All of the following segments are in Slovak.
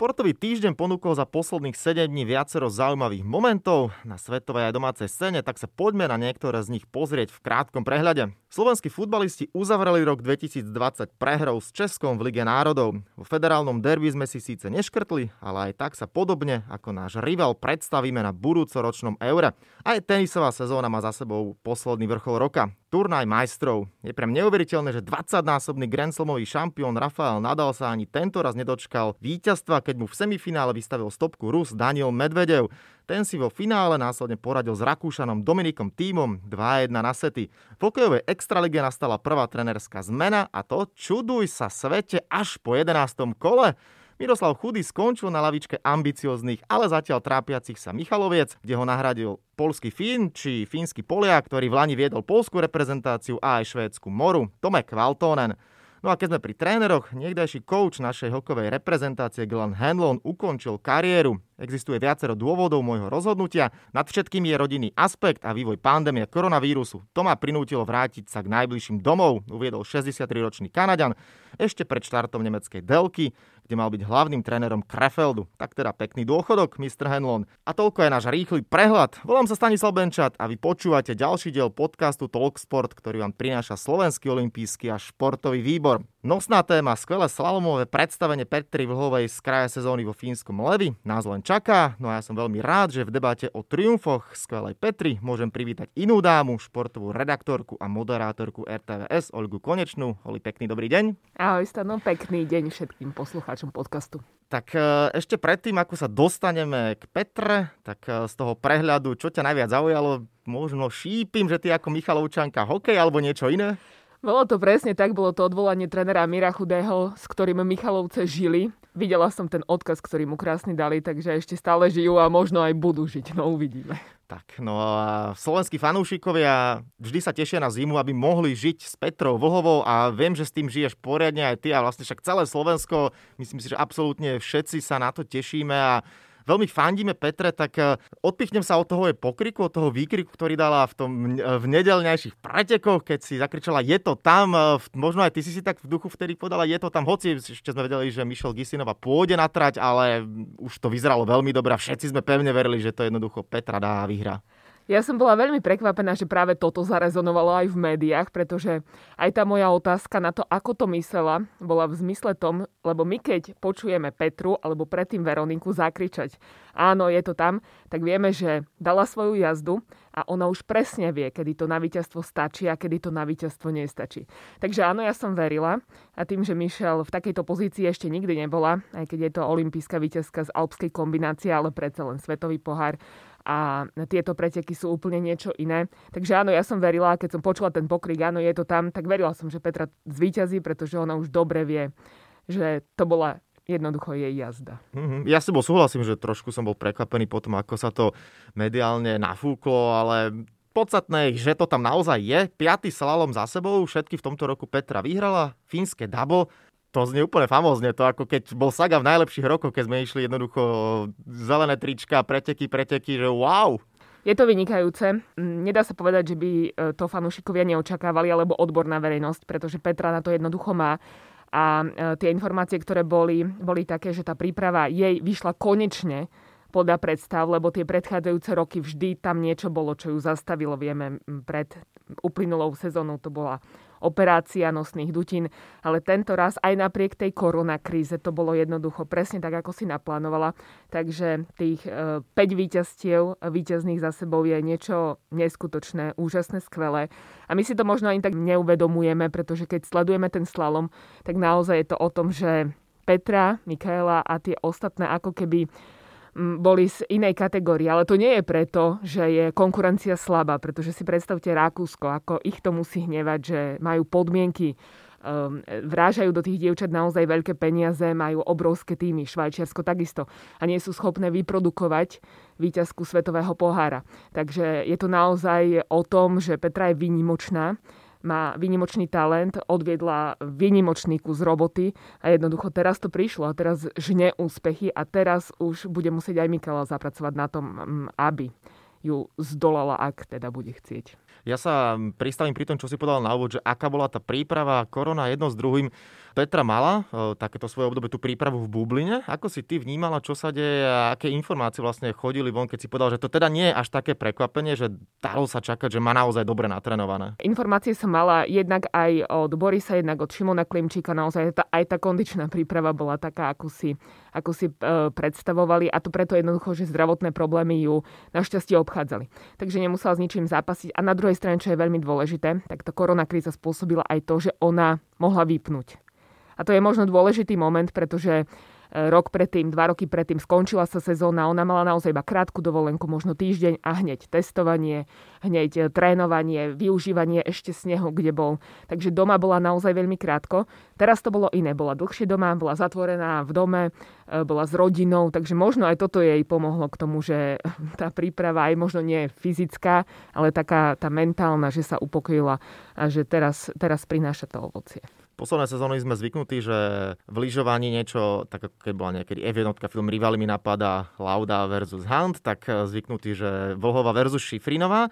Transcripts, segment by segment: Športový týždeň ponúkol za posledných 7 dní viacero zaujímavých momentov na svetovej aj domácej scéne, tak sa poďme na niektoré z nich pozrieť v krátkom prehľade. Slovenskí futbalisti uzavreli rok 2020 prehrou s Českom v Lige národov. Vo federálnom derby sme si síce neškrtli, ale aj tak sa podobne ako náš rival predstavíme na budúcoročnom Eure. Aj tenisová sezóna má za sebou posledný vrchol roka. Turnaj majstrov. Je pre mňa neuveriteľné, že 20-násobný Grand Slamový šampión Rafael Nadal sa ani tento raz nedočkal víťazstva, keď mu v semifinále vystavil stopku Rus Daniel Medvedev. Ten si vo finále následne poradil s Rakúšanom Dominikom Thiemom 2-1 na sety. V hokejovej extralíge nastala prvá trenerská zmena a to čuduj sa svete až po 11. kole. Miroslav Chudy skončil na lavičke ambicioznych, ale zatiaľ trápiacich sa Michaloviec, kde ho nahradil poľský Fín či fínsky Poliak, ktorý v lani viedol poľskú reprezentáciu a aj švédsku Moru, Tomek Valtónen. No a keď sme pri tréneroch, niekdajší kouč našej hokejovej reprezentácie Glenn Henlon ukončil kariéru. Existuje viacero dôvodov môjho rozhodnutia, nad všetkými je rodinný aspekt a vývoj pandémie koronavírusu. To ma prinútilo vrátiť sa k najbližším domov, uviedol 63-ročný Kanaďan ešte pred štartom nemeckej Delky, kde mal byť hlavným trénerom Krefeldu. Tak teda pekný dôchodok, Mr. Henlon. A toľko je náš rýchly prehľad. Volám sa Stanislav Benčat a vy počúvate ďalší diel podcastu Talk Sport, ktorý vám prináša Slovenský olympijský a športový výbor. Nosná téma, skvelé slalomové predstavenie Petri Vlhovej z kraja sezóny vo fínskom Levi nás len čaká. No a ja som veľmi rád, že v debate o triumfoch skvelej Petri môžem privítať inú dámu, športovú redaktorku a moderátorku RTVS Olgu Konečnú. Oli, pekný dobrý deň. Ahoj Stano, pekný deň všetkým poslucháčom podcastu. Tak ešte predtým, ako sa dostaneme k Petre, tak z toho prehľadu, čo ťa najviac zaujalo, možno šípim, že ty ako Michalovčanka hokej alebo niečo iné? Bolo to presne tak, bolo to odvolanie trénera Mira Chudého, s ktorým Michalovce žili. Videla som ten odkaz, ktorý mu krásne dali, takže ešte stále žijú a možno aj budú žiť, no uvidíme. Tak, no a slovenskí fanúšikovia vždy sa tešia na zimu, aby mohli žiť s Petrou Vlhovou a viem, že s tým žiješ poriadne aj ty a vlastne však celé Slovensko, myslím si, že absolútne všetci sa na to tešíme a veľmi fandíme Petre, tak odpichnem sa od toho jej pokriku, od toho výkriku, ktorý dala v nedeľnejších pretekoch, keď si zakričala je to tam, možno aj ty si tak v duchu vtedy podala je to tam, hoci ešte sme vedeli, že Michelle Gisinová pôjde na trať, ale už to vyzeralo veľmi dobre a všetci sme pevne verili, že to jednoducho Petra dá a vyhrá. Ja som bola veľmi prekvapená, že práve toto zarezonovalo aj v médiách, pretože aj tá moja otázka na to, ako to myslela, bola v zmysle tom, lebo my keď počujeme Petru alebo predtým Veroniku zakričať áno, je to tam, tak vieme, že dala svoju jazdu a ona už presne vie, kedy to na víťazstvo stačí a kedy to na víťazstvo nestačí. Takže áno, ja som verila a tým, že Michelle v takejto pozícii ešte nikdy nebola, aj keď je to olympijská víťazka z alpskej kombinácie, ale predsa len svetový pohár, a tieto preteky sú úplne niečo iné. Takže áno, ja som verila, keď som počula ten pokrik, áno, je to tam, tak verila som, že Petra zvíťazí, pretože ona už dobre vie, že to bola jednoducho jej jazda. Ja s tebou súhlasím, že trošku som bol prekvapený potom, ako sa to mediálne nafúklo, ale podstatné je, že to tam naozaj je. 5. slalom za sebou, všetky v tomto roku Petra vyhrala, fínske dabo. To znie úplne famózne, to ako keď bol Saga v najlepších rokoch, keď sme išli jednoducho zelené trička, preteky, že wow. Je to vynikajúce. Nedá sa povedať, že by to fanúšikovia neočakávali, alebo odborná verejnosť, pretože Petra na to jednoducho má. A tie informácie, ktoré boli také, že tá príprava jej vyšla konečne podľa predstav, lebo tie predchádzajúce roky vždy tam niečo bolo, čo ju zastavilo. Vieme, pred uplynulou sezónou to bola operácia nosných dutín, ale tento raz aj napriek tej koronakríze to bolo jednoducho presne tak, ako si naplánovala. Takže tých 5 víťazstiev víťazných za sebou je niečo neskutočné, úžasné, skvelé. A my si to možno ani tak neuvedomujeme, pretože keď sledujeme ten slalom, tak naozaj je to o tom, že Petra, Michaela a tie ostatné ako keby boli z inej kategórie, ale to nie je preto, že je konkurencia slabá, pretože si predstavte Rakúsko, ako ich to musí hnevať, že majú podmienky, vrážajú do tých dievčat naozaj veľké peniaze, majú obrovské týmy, Švajčiarsko takisto a nie sú schopné vyprodukovať víťazku svetového pohára. Takže je to naozaj o tom, že Petra je výnimočná, má výnimočný talent, odviedla výnimočný kus roboty a jednoducho teraz to prišlo a teraz žne úspechy a teraz už bude musieť aj Michaela zapracovať na tom, aby ju zdolala, ak teda bude chcieť. Ja sa pristavím pri tom, čo si povedal na úvod, že aká bola tá príprava, korona jedno s druhým. Petra mala takéto svoje obdobie, tú prípravu v bubline. Ako si ty vnímala, čo sa deje a aké informácie vlastne chodili von, keď si povedal, že to teda nie je až také prekvapenie, že dalo sa čakať, že má naozaj dobre natrenované? Informácie sa mala jednak aj od Borisa, jednak od Šimona Klimčíka. Naozaj aj tá kondičná príprava bola taká, ako si predstavovali, a to preto jednoducho, že zdravotné problémy ju našťastie obchádzali. Takže nemusela s ničím zápasiť. A na druhej strane, čo je veľmi dôležité, tak tá koronakríza spôsobila aj to, že ona mohla vypnúť. A to je možno dôležitý moment, pretože rok predtým, 2 roky predtým skončila sa sezóna, ona mala naozaj iba krátku dovolenku, možno týždeň, a hneď testovanie, hneď trénovanie, využívanie ešte snehu, kde bol. Takže doma bola naozaj veľmi krátko. Teraz to bolo iné, bola dlhšie doma, bola zatvorená v dome, bola s rodinou, takže možno aj toto jej pomohlo k tomu, že tá príprava aj možno nie je fyzická, ale taká tá mentálna, že sa upokojila a že teraz prináša to ovocie. Posledné sezóny sme zvyknutí, že v lyžovaní niečo, tak ako keď bola niekedy F1 film Rivali mi napadá Lauda versus Hunt, tak zvyknutí, že Vlhová versus Šifrinová.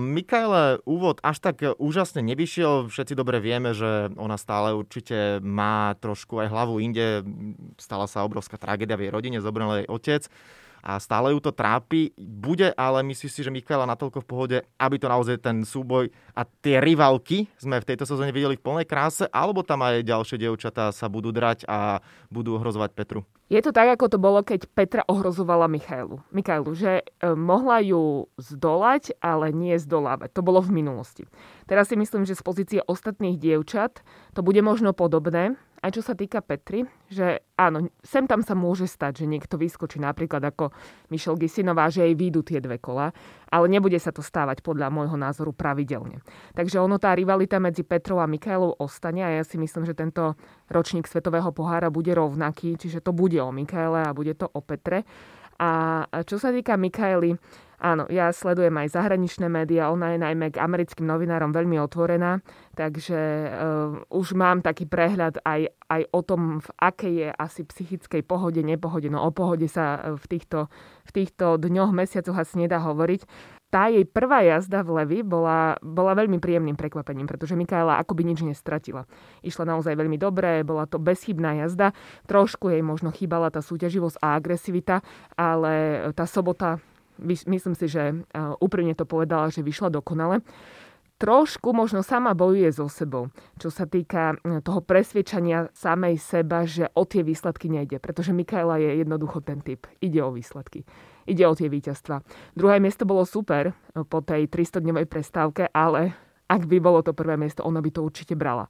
Michaele, úvod až tak úžasne nevyšiel. Všetci dobre vieme, že ona stále určite má trošku aj hlavu inde. Stala sa obrovská tragédia v jej rodine, zobral jej otec a stále ju to trápi. Bude, ale myslím si, že Michaela natoľko v pohode, aby to naozaj ten súboj a tie rivalky sme v tejto sezóne videli v plnej kráse, alebo tam aj ďalšie dievčatá sa budú drať a budú ohrozovať Petru? Je to tak, ako to bolo, keď Petra ohrozovala Michaelu, že mohla ju zdolať, ale nie zdolávať. To bolo v minulosti. Teraz si myslím, že z pozície ostatných dievčat to bude možno podobné. Aj čo sa týka Petry, že áno, sem tam sa môže stať, že niekto vyskočí, napríklad ako Michelle Gisinová, že jej výjdu tie 2 kola, ale nebude sa to stávať podľa môjho názoru pravidelne. Takže ono, tá rivalita medzi Petrou a Michaelou ostane a ja si myslím, že tento ročník Svetového pohára bude rovnaký, čiže to bude o Michaele a bude to o Petre. A čo sa týka Michaely, áno, ja sledujem aj zahraničné médiá, ona je najmä k americkým novinárom veľmi otvorená, takže už mám taký prehľad aj o tom, v akej je asi psychickej pohode, nepohode. No o pohode sa v týchto dňoch, mesiacoch asi nedá hovoriť. Tá jej prvá jazda v Levi bola veľmi príjemným prekvapením, pretože Michaela akoby nič nestratila. Išla naozaj veľmi dobre, bola to bezchybná jazda, trošku jej možno chýbala tá súťaživosť a agresivita, ale tá sobota, myslím si, že úprimne to povedala, že vyšla dokonale. Trošku možno sama bojuje so sebou, čo sa týka toho presvedčania samej seba, že o tie výsledky nejde, pretože Michaela je jednoducho ten typ. Ide o výsledky. Ide o tie víťazstva. Druhé miesto bolo super po tej 300-dňovej prestávke, ale ak by bolo to prvé miesto, ona by to určite brala.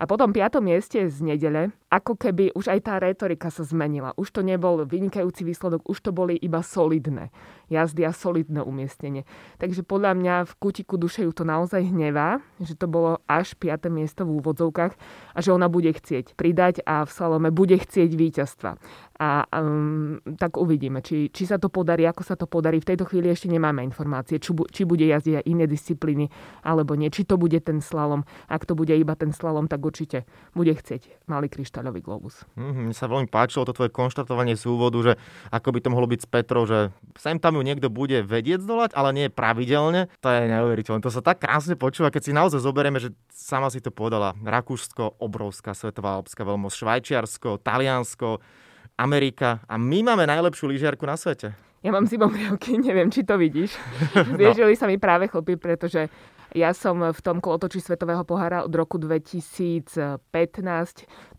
A potom 5. mieste z nedele, ako keby už aj tá retorika sa zmenila. Už to nebol vynikajúci výsledok, už to boli iba solidné jazdy a solidné umiestnenie. Takže podľa mňa v kútiku duše ju to naozaj hnevá, že to bolo až 5. miesto v úvodzovkách a že ona bude chcieť pridať a v slalome bude chcieť víťazstva. A tak uvidíme, či sa to podarí, ako sa to podarí. V tejto chvíli ešte nemáme informácie, či bude jazdiť aj iné disciplíny alebo nie. Či to bude ten slalom. Ak to bude iba ten slalom, tak určite bude chcieť malý kryštáľový globus. Mne sa veľmi páčilo to tvoje konštatovanie z úvodu, že ako by to mohlo byť s Petrou, že sem tam ju niekto bude vedieť zdolať, ale nie pravidelne. To je neuveriteľné. To sa tak krásne počúva, keď si naozaj zoberieme, že sama si to podala. Rakúsko, obrovská svetová alpská veľmoc, Švajčiarsko, Taliansko, Amerika a my máme najlepšiu lyžiarku na svete. Ja mám zimomriavky, neviem, či to vidíš. Zježili sa mi práve chlpy, pretože ja som v tom kolotočí Svetového pohára od roku 2015.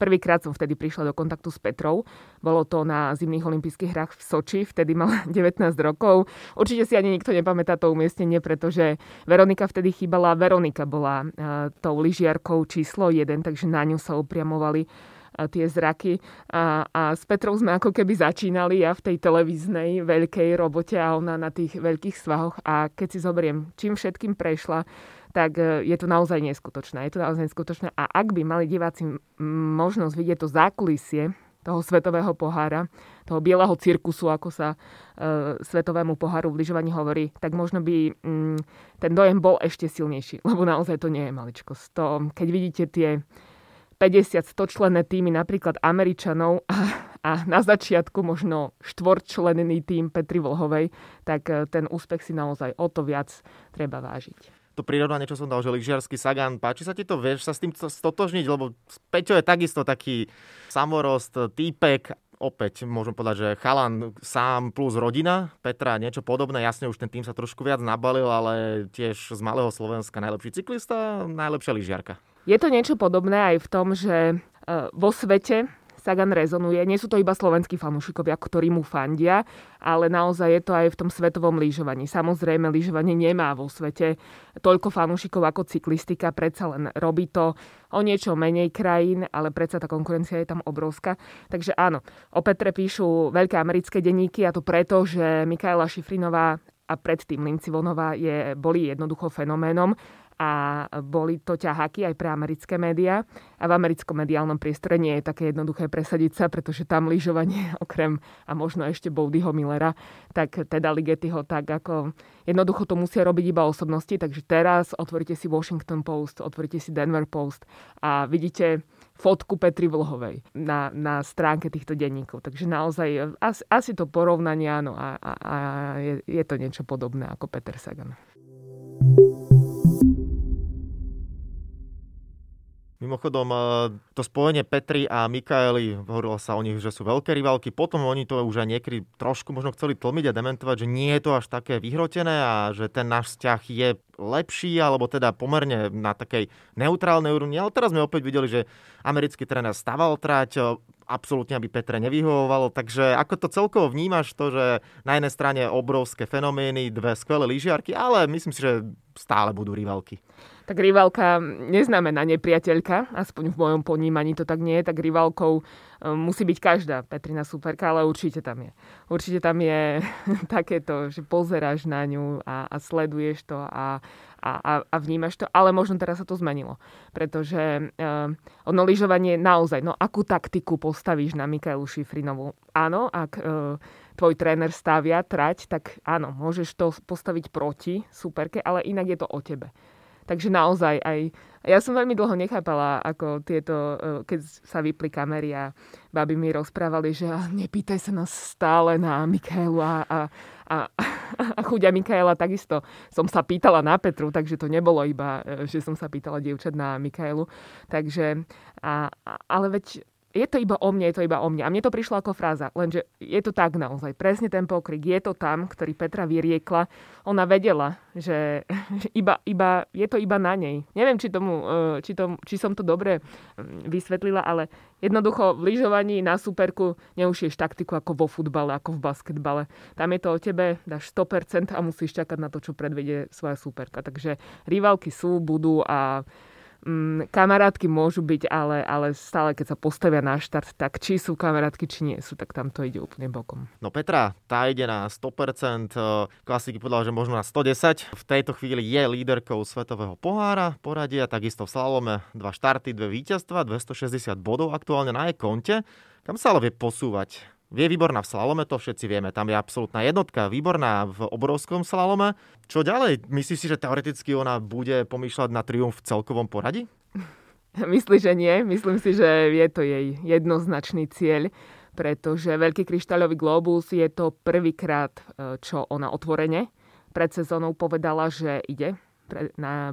Prvýkrát som vtedy prišla do kontaktu s Petrou. Bolo to na zimných olympijských hrách v Soči. Vtedy mala 19 rokov. Určite si ani nikto nepamätá to umiestnenie, pretože Veronika vtedy chýbala. Veronika bola tou lyžiarkou číslo 1, takže na ňu sa upriamovali tie zraky a s Petrou sme ako keby začínali ja v tej televíznej veľkej robote a ona na tých veľkých svahoch, a keď si zoberiem, čím všetkým prešla, tak je to naozaj neskutočné. Je to naozaj neskutočné a ak by mali diváci možnosť vidieť to zákulisie toho Svetového pohára, toho bieleho cirkusu, ako sa Svetovému poháru v lyžovaní hovorí, tak možno by ten dojem bol ešte silnejší, lebo naozaj to nie je maličkosť. Keď vidíte tie 50 100-členné týmy napríklad Američanov a na začiatku možno 4-členný tým Petri Vlhovej, tak ten úspech si naozaj o to viac treba vážiť. To prirovnanie, čo som dal, že lyžiarsky Sagan, páči sa ti to? Vieš sa s tým stotožniť? Lebo Peťo je takisto taký samorost, týpek, opäť môžem povedať, že chalan sám plus rodina. Petra niečo podobné, jasne už ten tým sa trošku viac nabalil, ale tiež z malého Slovenska najlepší cyklista, najlepšia lyžiarka. Je to niečo podobné aj v tom, že vo svete Sagan rezonuje. Nie sú to iba slovenskí fanúšikovia, ktorí mu fandia, ale naozaj je to aj v tom svetovom lyžovaní. Samozrejme, lyžovanie nemá vo svete toľko fanúšikov ako cyklistika, predsa len robí to o niečo menej krajín, ale predsa tá konkurencia je tam obrovská. Takže áno, o Petre píšu veľké americké denníky, a to preto, že Michaela Šifrinová a predtým Lindcivonová boli jednoducho fenoménom. A boli to ťaháky aj pre americké médiá. A v americkom mediálnom priestore nie je také jednoduché presadiť sa, pretože tam lyžovanie okrem a možno ešte Boudyho Millera, tak teda Ligetyho, tak ako jednoducho to musia robiť iba osobnosti. Takže teraz otvorite si Washington Post, otvorite si Denver Post a vidíte fotku Petri Vlhovej na stránke týchto denníkov. Takže naozaj asi to porovnanie áno a je to niečo podobné ako Peter Sagan. Mimochodom, to spojenie Petri a Mikaely, hovorilo sa o nich, že sú veľké rivalky, potom oni to už aj niekedy trošku možno chceli tlmiť a dementovať, že nie je to až také vyhrotené a že ten náš vzťah je lepší, alebo teda pomerne na takej neutrálnej úrovni. Ale teraz sme opäť videli, že americký tréner staval trať, absolútne aby Petre nevyhovovalo. Takže ako to celkovo vnímaš, to, že na jednej strane obrovské fenomény, dve skvelé lyžiarky, ale myslím si, že stále budú rivalky. Tak rivalka neznamená nepriateľka, aspoň v mojom ponímaní to tak nie je, tak rivalkou musí byť každá Petrina superka, ale určite tam je. Určite tam je takéto, že pozeráš na ňu a sleduješ to a vnímaš to, ale možno teraz sa to zmenilo, pretože ono lyžovanie naozaj, no akú taktiku postavíš na Michaelu Šifrinovú? Áno, ak tvoj tréner stavia trať, tak áno, môžeš to postaviť proti superke, ale inak je to o tebe. Takže naozaj aj... Ja som veľmi dlho nechápala, ako tieto, keď sa vypli kamery a babi mi rozprávali, že nepýtaj sa nás stále na Michaelu a chuďa Michaela. Takisto som sa pýtala na Petru, takže to nebolo iba, že som sa pýtala dievčat na Michaelu. Takže, ale veď je to iba o mne, je to iba o mne. A mne to prišlo ako fráza, lenže je to tak naozaj. Presne ten pokrik, je to tam, ktorý Petra vyriekla. Ona vedela, že je to iba na nej. Neviem, či som to dobre vysvetlila, ale jednoducho v lyžovaní na superku neušieš taktiku ako vo futbale, ako v basketbale. Tam je to o tebe, dáš 100% a musíš čakať na to, čo predvedie svoja superka. Takže rivalky sú, budú a... kamarátky môžu byť, ale stále, keď sa postavia na štart, tak či sú kamarátky, či nie sú, tak tam to ide úplne bokom. No Petra, tá ide na 100%, klasiky povedala, že možno na 110. V tejto chvíli je líderkou svetového pohára, poradia, takisto v slalome 2 štarty, 2 víťazstva, 260 bodov aktuálne na jej konte. Kam sa ale vie posúvať? Je výborná v slalome, to všetci vieme. Tam je absolútna jednotka, výborná v obrovskom slalome. Čo ďalej? Myslíš si, že teoreticky ona bude pomýšľať na triumf v celkovom poradí? Myslím, že nie. Myslím si, že je to jej jednoznačný cieľ, pretože Veľký kryštáľový globus je to prvýkrát, čo ona otvorene pred sezónou povedala, že ide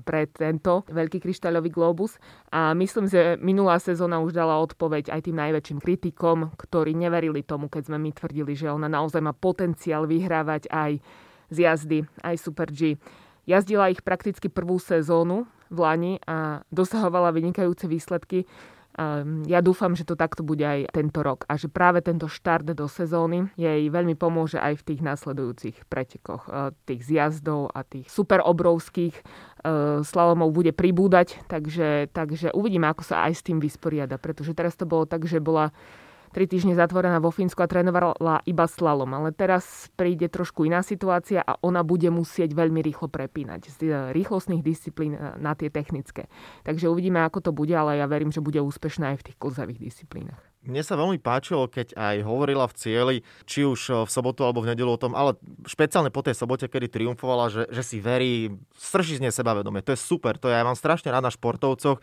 pre tento Veľký kryštáľový globus. A myslím, že minulá sezóna už dala odpoveď aj tým najväčším kritikom, ktorí neverili tomu, keď sme my tvrdili, že ona naozaj má potenciál vyhrávať aj z jazdy, aj Super G. Jazdila ich prakticky prvú sezónu v Lani a dosahovala vynikajúce výsledky. Ja dúfam, že to takto bude aj tento rok a že práve tento štart do sezóny jej veľmi pomôže aj v tých nasledujúcich pretekoch. Tých zjazdov a tých super obrovských slalomov bude pribúdať, takže uvidíme, ako sa aj s tým vysporiada, pretože teraz to bolo tak, že bola 3 týždne zatvorená vo Fínsku a trénovala iba slalom, ale teraz príde trošku iná situácia a ona bude musieť veľmi rýchlo prepínať z rýchlostných disciplín na tie technické. Takže uvidíme, ako to bude, ale ja verím, že bude úspešná aj v tých klzavých disciplínach. Mne sa veľmi páčilo, keď aj hovorila v cieli, či už v sobotu alebo v nedeľu o tom, ale špeciálne po tej sobote, kedy triumfovala, že si verí, strší z nej sebavedomie. To je super, to ja mám strašne rád na športovcoch,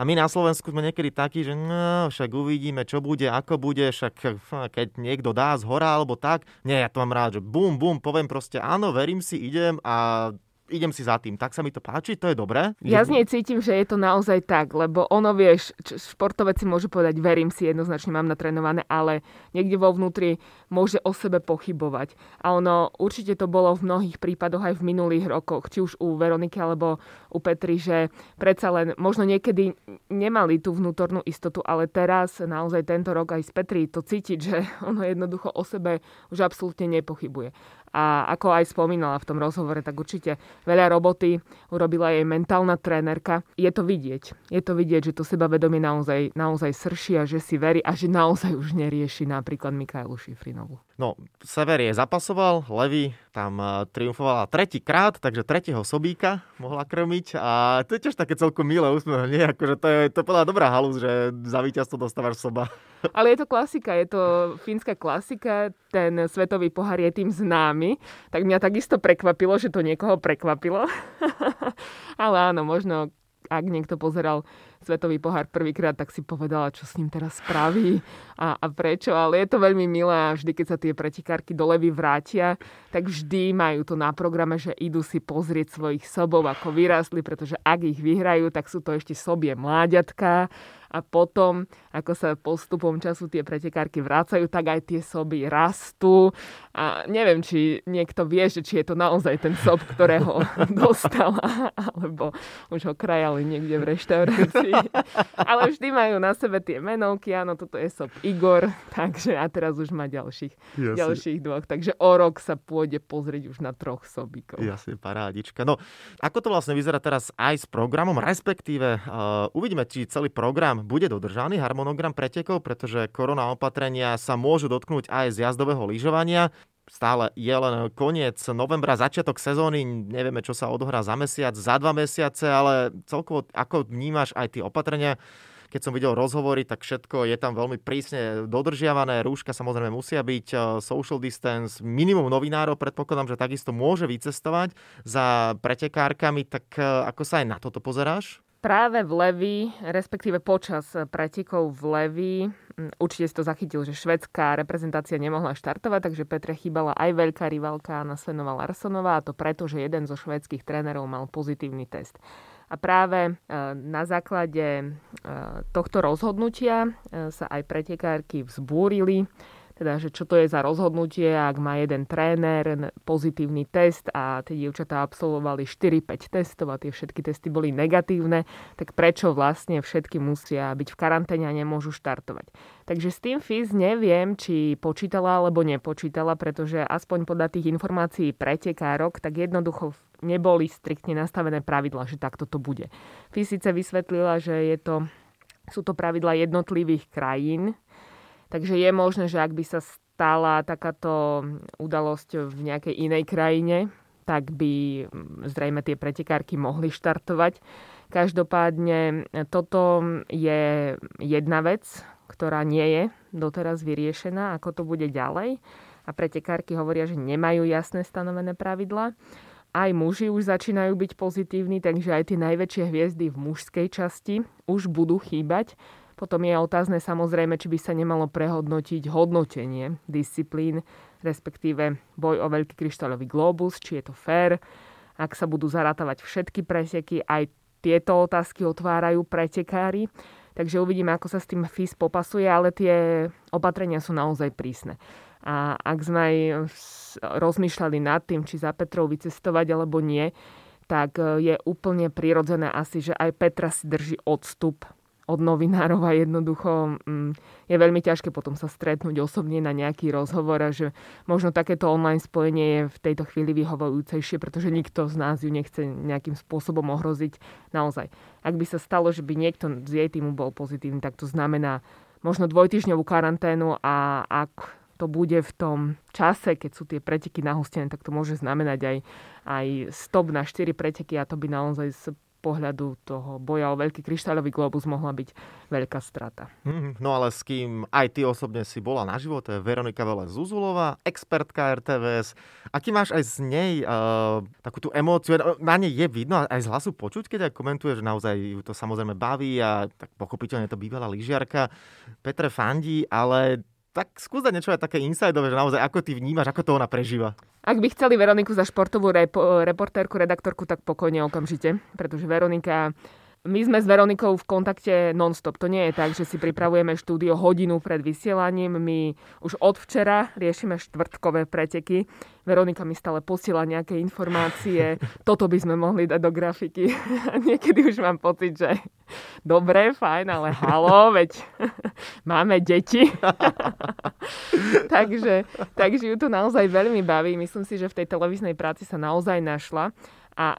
A my na Slovensku sme niekedy takí, že no, však uvidíme, čo bude, ako bude, však keď niekto dá z hora alebo tak. Nie, ja to mám rád, že bum, bum, poviem proste áno, verím si, idem a idem si za tým. Tak sa mi to páči, to je dobré. Ja z nej cítim, že je to naozaj tak, lebo ono, vieš, športovec si môže povedať, verím si, jednoznačne mám natrénované, ale niekde vo vnútri môže o sebe pochybovať. A ono, určite to bolo v mnohých prípadoch aj v minulých rokoch, či už u Veroniky alebo u Petri, že predsa len možno niekedy nemali tú vnútornú istotu, ale teraz naozaj tento rok aj z Petri to cítiť, že ono jednoducho o sebe už absolútne nepochybuje. A ako aj spomínala v tom rozhovore, tak určite veľa roboty urobila jej mentálna trénerka. Je to vidieť. Je to vidieť, že to sebavedomie naozaj srší a že si verí a že naozaj už nerieši napríklad Michaelu Šifrinovú. No, Sever je zapasoval, Levy tam triumfovala tretíkrát, takže tretieho sobíka mohla krmiť a to je tiež také celkom milé úsmevne, akože to je podľa dobrá halus, že za víťazstvo dostávaš soba. Ale je to klasika, je to fínska klasika, ten svetový pohár je tým známy, tak mňa takisto prekvapilo, že to niekoho prekvapilo. Ale áno, možno ak niekto pozeral svetový pohár prvýkrát, tak si povedala, čo s ním teraz spraví a prečo. Ale je to veľmi milé a vždy, keď sa tie pretikárky do Levy vrátia, tak vždy majú to na programe, že idú si pozrieť svojich sobov, ako vyrástli, pretože ak ich vyhrajú, tak sú to ešte sobie mláďatká a potom, ako sa postupom času tie pretekárky vracajú, tak aj tie soby rastú. A neviem, či niekto vie, že či je to naozaj ten sob, ktorého dostala, alebo už ho krajali niekde v reštaurácii. Ale vždy majú na sebe tie menovky. Áno, toto je sob Igor, takže a teraz už má ďalších dvoch. Takže o rok sa pôjde pozrieť už na troch sobíkov. Jasne, parádička. No, ako to vlastne vyzerá teraz aj s programom, respektíve uvidíme, či celý program bude dodržaný harmonogram pretekov, pretože korona opatrenia sa môžu dotknúť aj z jazdového lyžovania. Stále je len koniec novembra, začiatok sezóny, nevieme, čo sa odohrá za mesiac, za 2 mesiace, ale celkovo, ako vnímaš aj tie opatrenia, keď som videl rozhovory, tak všetko je tam veľmi prísne dodržiavané, rúška samozrejme musia byť, social distance, minimum novinárov, predpokladám, že takisto môže vycestovať za pretekárkami, tak ako sa aj na toto pozeráš? Práve v Levy, respektíve počas pretekov v Levy, určite si to zachytil, že švédska reprezentácia nemohla štartovať, takže Petre chýbala aj veľká rivalka Anna Svenova Larsonová, a to preto, že jeden zo švédskych trénerov mal pozitívny test. A práve na základe tohto rozhodnutia sa aj pretekárky vzbúrili, teda, že čo to je za rozhodnutie, ak má jeden tréner pozitívny test a tie dievčatá absolvovali 4-5 testov a tie všetky testy boli negatívne, tak prečo vlastne všetky musia byť v karanténe a nemôžu štartovať. Takže s tým FIS neviem, či počítala alebo nepočítala, pretože aspoň podľa tých informácií pretekárok, tak jednoducho neboli striktne nastavené pravidlá, že takto to bude. FIS síce vysvetlila, že sú to pravidlá jednotlivých krajín, takže je možné, že ak by sa stala takáto udalosť v nejakej inej krajine, tak by zrejme tie pretekárky mohli štartovať. Každopádne toto je jedna vec, ktorá nie je doteraz vyriešená, ako to bude ďalej. A pretekárky hovoria, že nemajú jasné stanovené pravidlá. Aj muži už začínajú byť pozitívni, takže aj tie najväčšie hviezdy v mužskej časti už budú chýbať. Potom je otázne samozrejme, či by sa nemalo prehodnotiť hodnotenie disciplín, respektíve boj o veľký kryštáľový glóbus, či je to fér, ak sa budú zarátavať všetky preteky, aj tieto otázky otvárajú pretekári. Takže uvidíme, ako sa s tým FIS popasuje, ale tie opatrenia sú naozaj prísne. A ak sme aj rozmýšľali nad tým, či za Petrou vycestovať alebo nie, tak je úplne prirodzené asi, že aj Petra si drží odstup od novinárov a jednoducho je veľmi ťažké potom sa stretnúť osobne na nejaký rozhovor a že možno takéto online spojenie je v tejto chvíli vyhovujúcejšie, pretože nikto z nás ju nechce nejakým spôsobom ohroziť naozaj. Ak by sa stalo, že by niekto z jej týmu bol pozitívny, tak to znamená možno 2-týždňovú karanténu a ak to bude v tom čase, keď sú tie preteky nahustené, tak to môže znamenať aj stop na 4 preteky a to by naozaj pohľadu toho boja o veľký kryštáľový globus mohla byť veľká strata. No ale s kým aj ty osobne si bola naživo, to je Veronika Veľa-Zuzuľová, expertka RTVS. A ty máš aj z nej takú tú emóciu, na nej je vidno, aj z hlasu počuť, keď aj komentuješ, naozaj ju to samozrejme baví a tak pochopiteľne to bývalá lyžiarka. Petre fandí, ale tak skús dať niečo aj také insideové, že naozaj ako ty vnímaš, ako to ona prežíva. Ak by chceli Veroniku za športovú reportérku, redaktorku, tak pokojne okamžite, pretože Veronika... My sme s Veronikou v kontakte non-stop. To nie je tak, že si pripravujeme štúdio hodinu pred vysielaním. My už od včera riešime štvrtkové preteky. Veronika mi stále posiela nejaké informácie. Toto by sme mohli dať do grafiky. Niekedy už mám pocit, že dobre, fajn, ale haló, veď máme deti. takže ju to naozaj veľmi baví. Myslím si, že v tej televíznej práci sa naozaj našla. A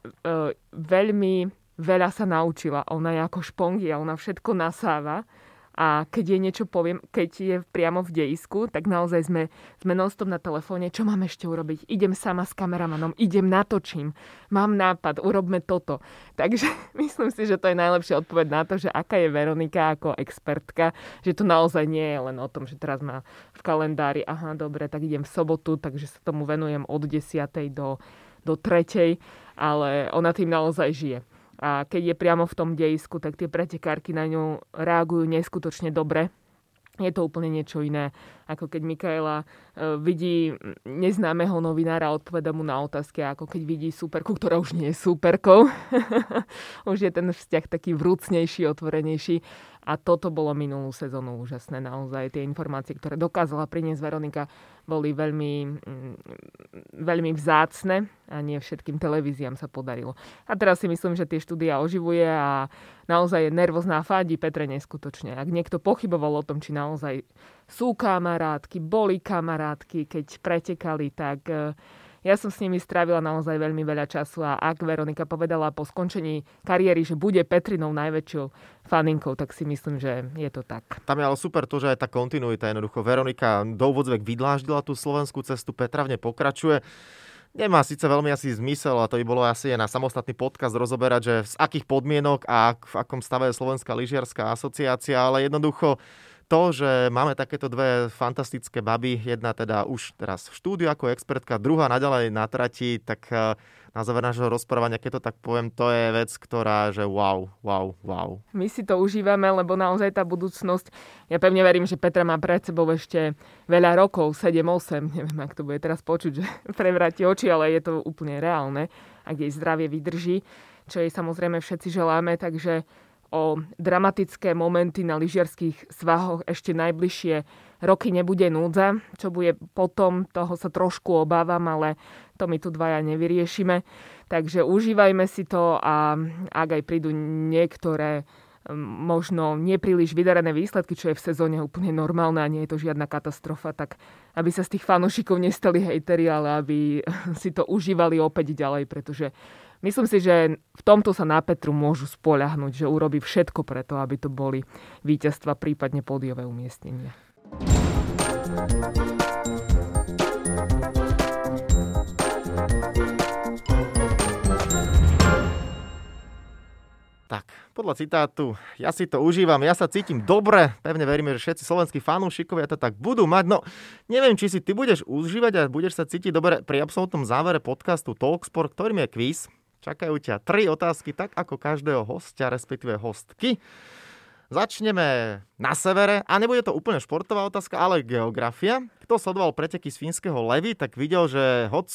veľmi veľa sa naučila. Ona je ako špongia, ona všetko nasáva a keď jej niečo poviem, keď je priamo v dejisku, tak naozaj sme non-stop na telefóne, čo mám ešte urobiť? Idem sama s kameramanom, idem, natočím, mám nápad, urobme toto. Takže myslím si, že to je najlepšia odpoveď na to, že aká je Veronika ako expertka, že to naozaj nie je len o tom, že teraz má v kalendári, aha, dobre, tak idem v sobotu, takže sa tomu venujem od 10:00 do 3:00, ale ona tým naozaj žije. A keď je priamo v tom dejisku, tak tie pretekárky na ňu reagujú neskutočne dobre. Je to úplne niečo iné, ako keď Michaela vidí neznámeho novinára, odpoveda mu na otázky, ako keď vidí súperku, ktorá už nie je súperkou. Už je ten vzťah taký vrúcnejší, otvorenejší. A toto bolo minulú sezónu úžasné. Naozaj tie informácie, ktoré dokázala priniesť Veronika, boli veľmi, veľmi vzácne a nie všetkým televíziám sa podarilo. A teraz si myslím, že tie štúdia oživuje a naozaj je nervózna a fádí Petre neskutočne. Ak niekto pochyboval o tom, či naozaj sú kamarátky, boli kamarátky, keď pretekali, tak ja som s nimi strávila naozaj veľmi veľa času a ak Veronika povedala po skončení kariéry, že bude Petrinou najväčšou faninkou, tak si myslím, že je to tak. Tam je ale super to, že aj tá kontinuita jednoducho. Veronika do úvodzvek vydláždila tú slovenskú cestu, Petra v nej pokračuje. Nemá síce veľmi asi zmysel, a to by bolo asi na samostatný podcast rozoberať, že z akých podmienok a v akom stave je Slovenská lyžiarska asociácia, ale jednoducho to, že máme takéto dve fantastické baby, jedna teda už teraz v štúdiu ako expertka, druhá naďalej na trati, tak na záver nášho rozprávania, keď to tak poviem, to je vec, ktorá, že wow. My si to užívame, lebo naozaj tá budúcnosť, ja pevne verím, že Petra má pred sebou ešte veľa rokov, 7-8, neviem, ak to bude teraz počuť, že prevráti oči, ale je to úplne reálne, ak jej zdravie vydrží, čo jej samozrejme všetci želáme, takže o dramatické momenty na lyžiarskych svahoch ešte najbližšie roky nebude núdza. Čo bude potom, toho sa trošku obávam, ale to my tu dvaja nevyriešime. Takže užívajme si to a ak aj prídu niektoré možno nepríliš vydarené výsledky, čo je v sezóne úplne normálne a nie je to žiadna katastrofa, tak aby sa z tých fanúšikov nestali hejteri, ale aby si to užívali opäť ďalej, pretože myslím si, že v tomto sa na Petru môžu spoľahnúť, že urobí všetko preto, aby to boli víťazstva, prípadne pódiové umiestnenia. Tak, podľa citátu, ja si to užívam, ja sa cítim dobre, pevne veríme, že všetci slovenskí fanúšikovia to tak budú mať. No, neviem, či si ty budeš užívať a budeš sa cítiť dobre pri absolútnom závere podcastu Talksport, ktorým je kvíz. Čakajú ťa 3 otázky, tak ako každého hostia, respektíve hostky. Začneme na severe a nebude to úplne športová otázka, ale geografia. Kto sledoval preteky z fínskeho Levy, tak videl, že hoc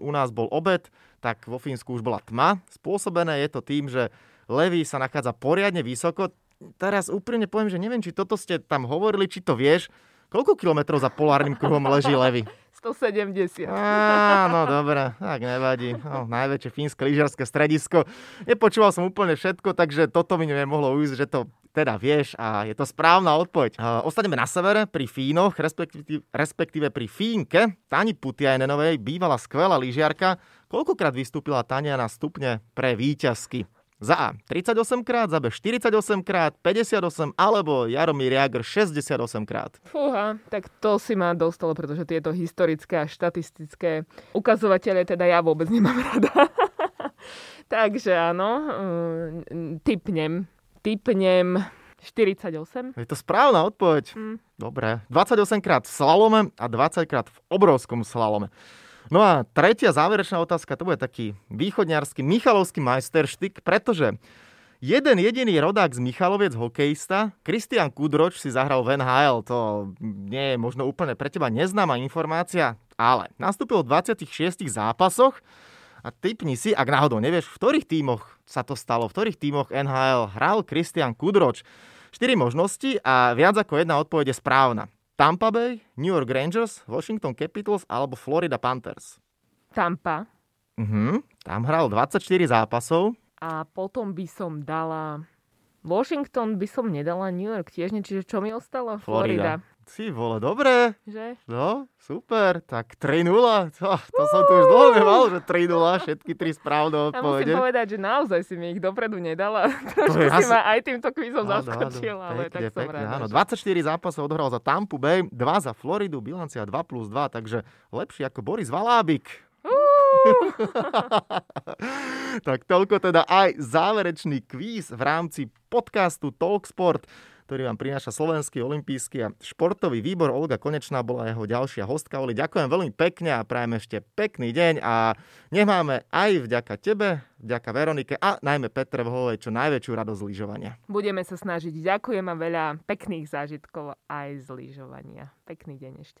u nás bol obed, tak vo Fínsku už bola tma. Spôsobené je to tým, že Levy sa nachádza poriadne vysoko. Teraz úprimne poviem, že neviem, či toto ste tam hovorili, či to vieš. Koľko kilometrov za polárnym kruhom leží Levy? 170. Áno, dobré, tak nevadí. No, najväčšie fínske lyžiarske stredisko. Nepočúval som úplne všetko, takže toto mi nemohlo ujsť, že to teda vieš a je to správna odpoveď. Ostaneme na severe pri Fínoch, respektíve pri Fínke. Tani Putiajenenovej, bývala skvelá lyžiarka. Koľkokrát vystúpila Tania na stupne pre víťazky? Za A 38 krát, za B 48 krát, 58 alebo Jaromír Jágr 68 krát. Fúha, tak to si ma dostalo, pretože tieto historické a štatistické ukazovatele teda ja vôbec nemám rada. Takže áno, typnem 48. Je to správna odpoveď. Dobre. 28 krát v slalome a 20 krát v obrovskom slalome. No a tretia záverečná otázka, to bude taký východňarský michalovský majsterštyk, pretože jeden jediný rodák z Michaloviec, hokejista, Kristián Kudroč, si zahral v NHL. To nie je možno úplne pre teba neznáma informácia, ale nastúpil v 26 zápasoch. A tipni si, ak náhodou nevieš, v ktorých tímoch sa to stalo, v ktorých tímoch NHL hral Kristián Kudroč. 4 možnosti a viac ako jedna odpoveď je správna. Tampa Bay, New York Rangers, Washington Capitals alebo Florida Panthers. Tampa. Tam hral 24 zápasov. A potom by som dala... Washington by som nedala, New York tiež nie, čiže čo mi ostalo? Florida. Si vole, dobre. Že? No, super. Tak 3-0. To som tu už dlho nemal, že 3-0. Všetky tri správne odpovede. A musím povedať, že naozaj si mi ich dopredu nedala. Trošku si ma aj týmto kvízom zaskočila, ale tak som ráda. Áno, 24 zápasov odhral za Tampu Bay, 2 za Floridu, bilancia 2+2, takže lepší ako Boris Valábik. Tak toľko teda aj záverečný kvíz v rámci podcastu TalkSport, ktorý vám prináša Slovenský olympijský a športový výbor. Olga Konečná bola jeho ďalšia hostka. Oli, ďakujem veľmi pekne a prajem ešte pekný deň a nech máme aj vďaka tebe, vďaka Veronike a najmä Petre Vlhovej čo najväčšiu radosť z lyžovania. Budeme sa snažiť. Ďakujem a veľa pekných zážitkov aj z lyžovania. Pekný deň ešte.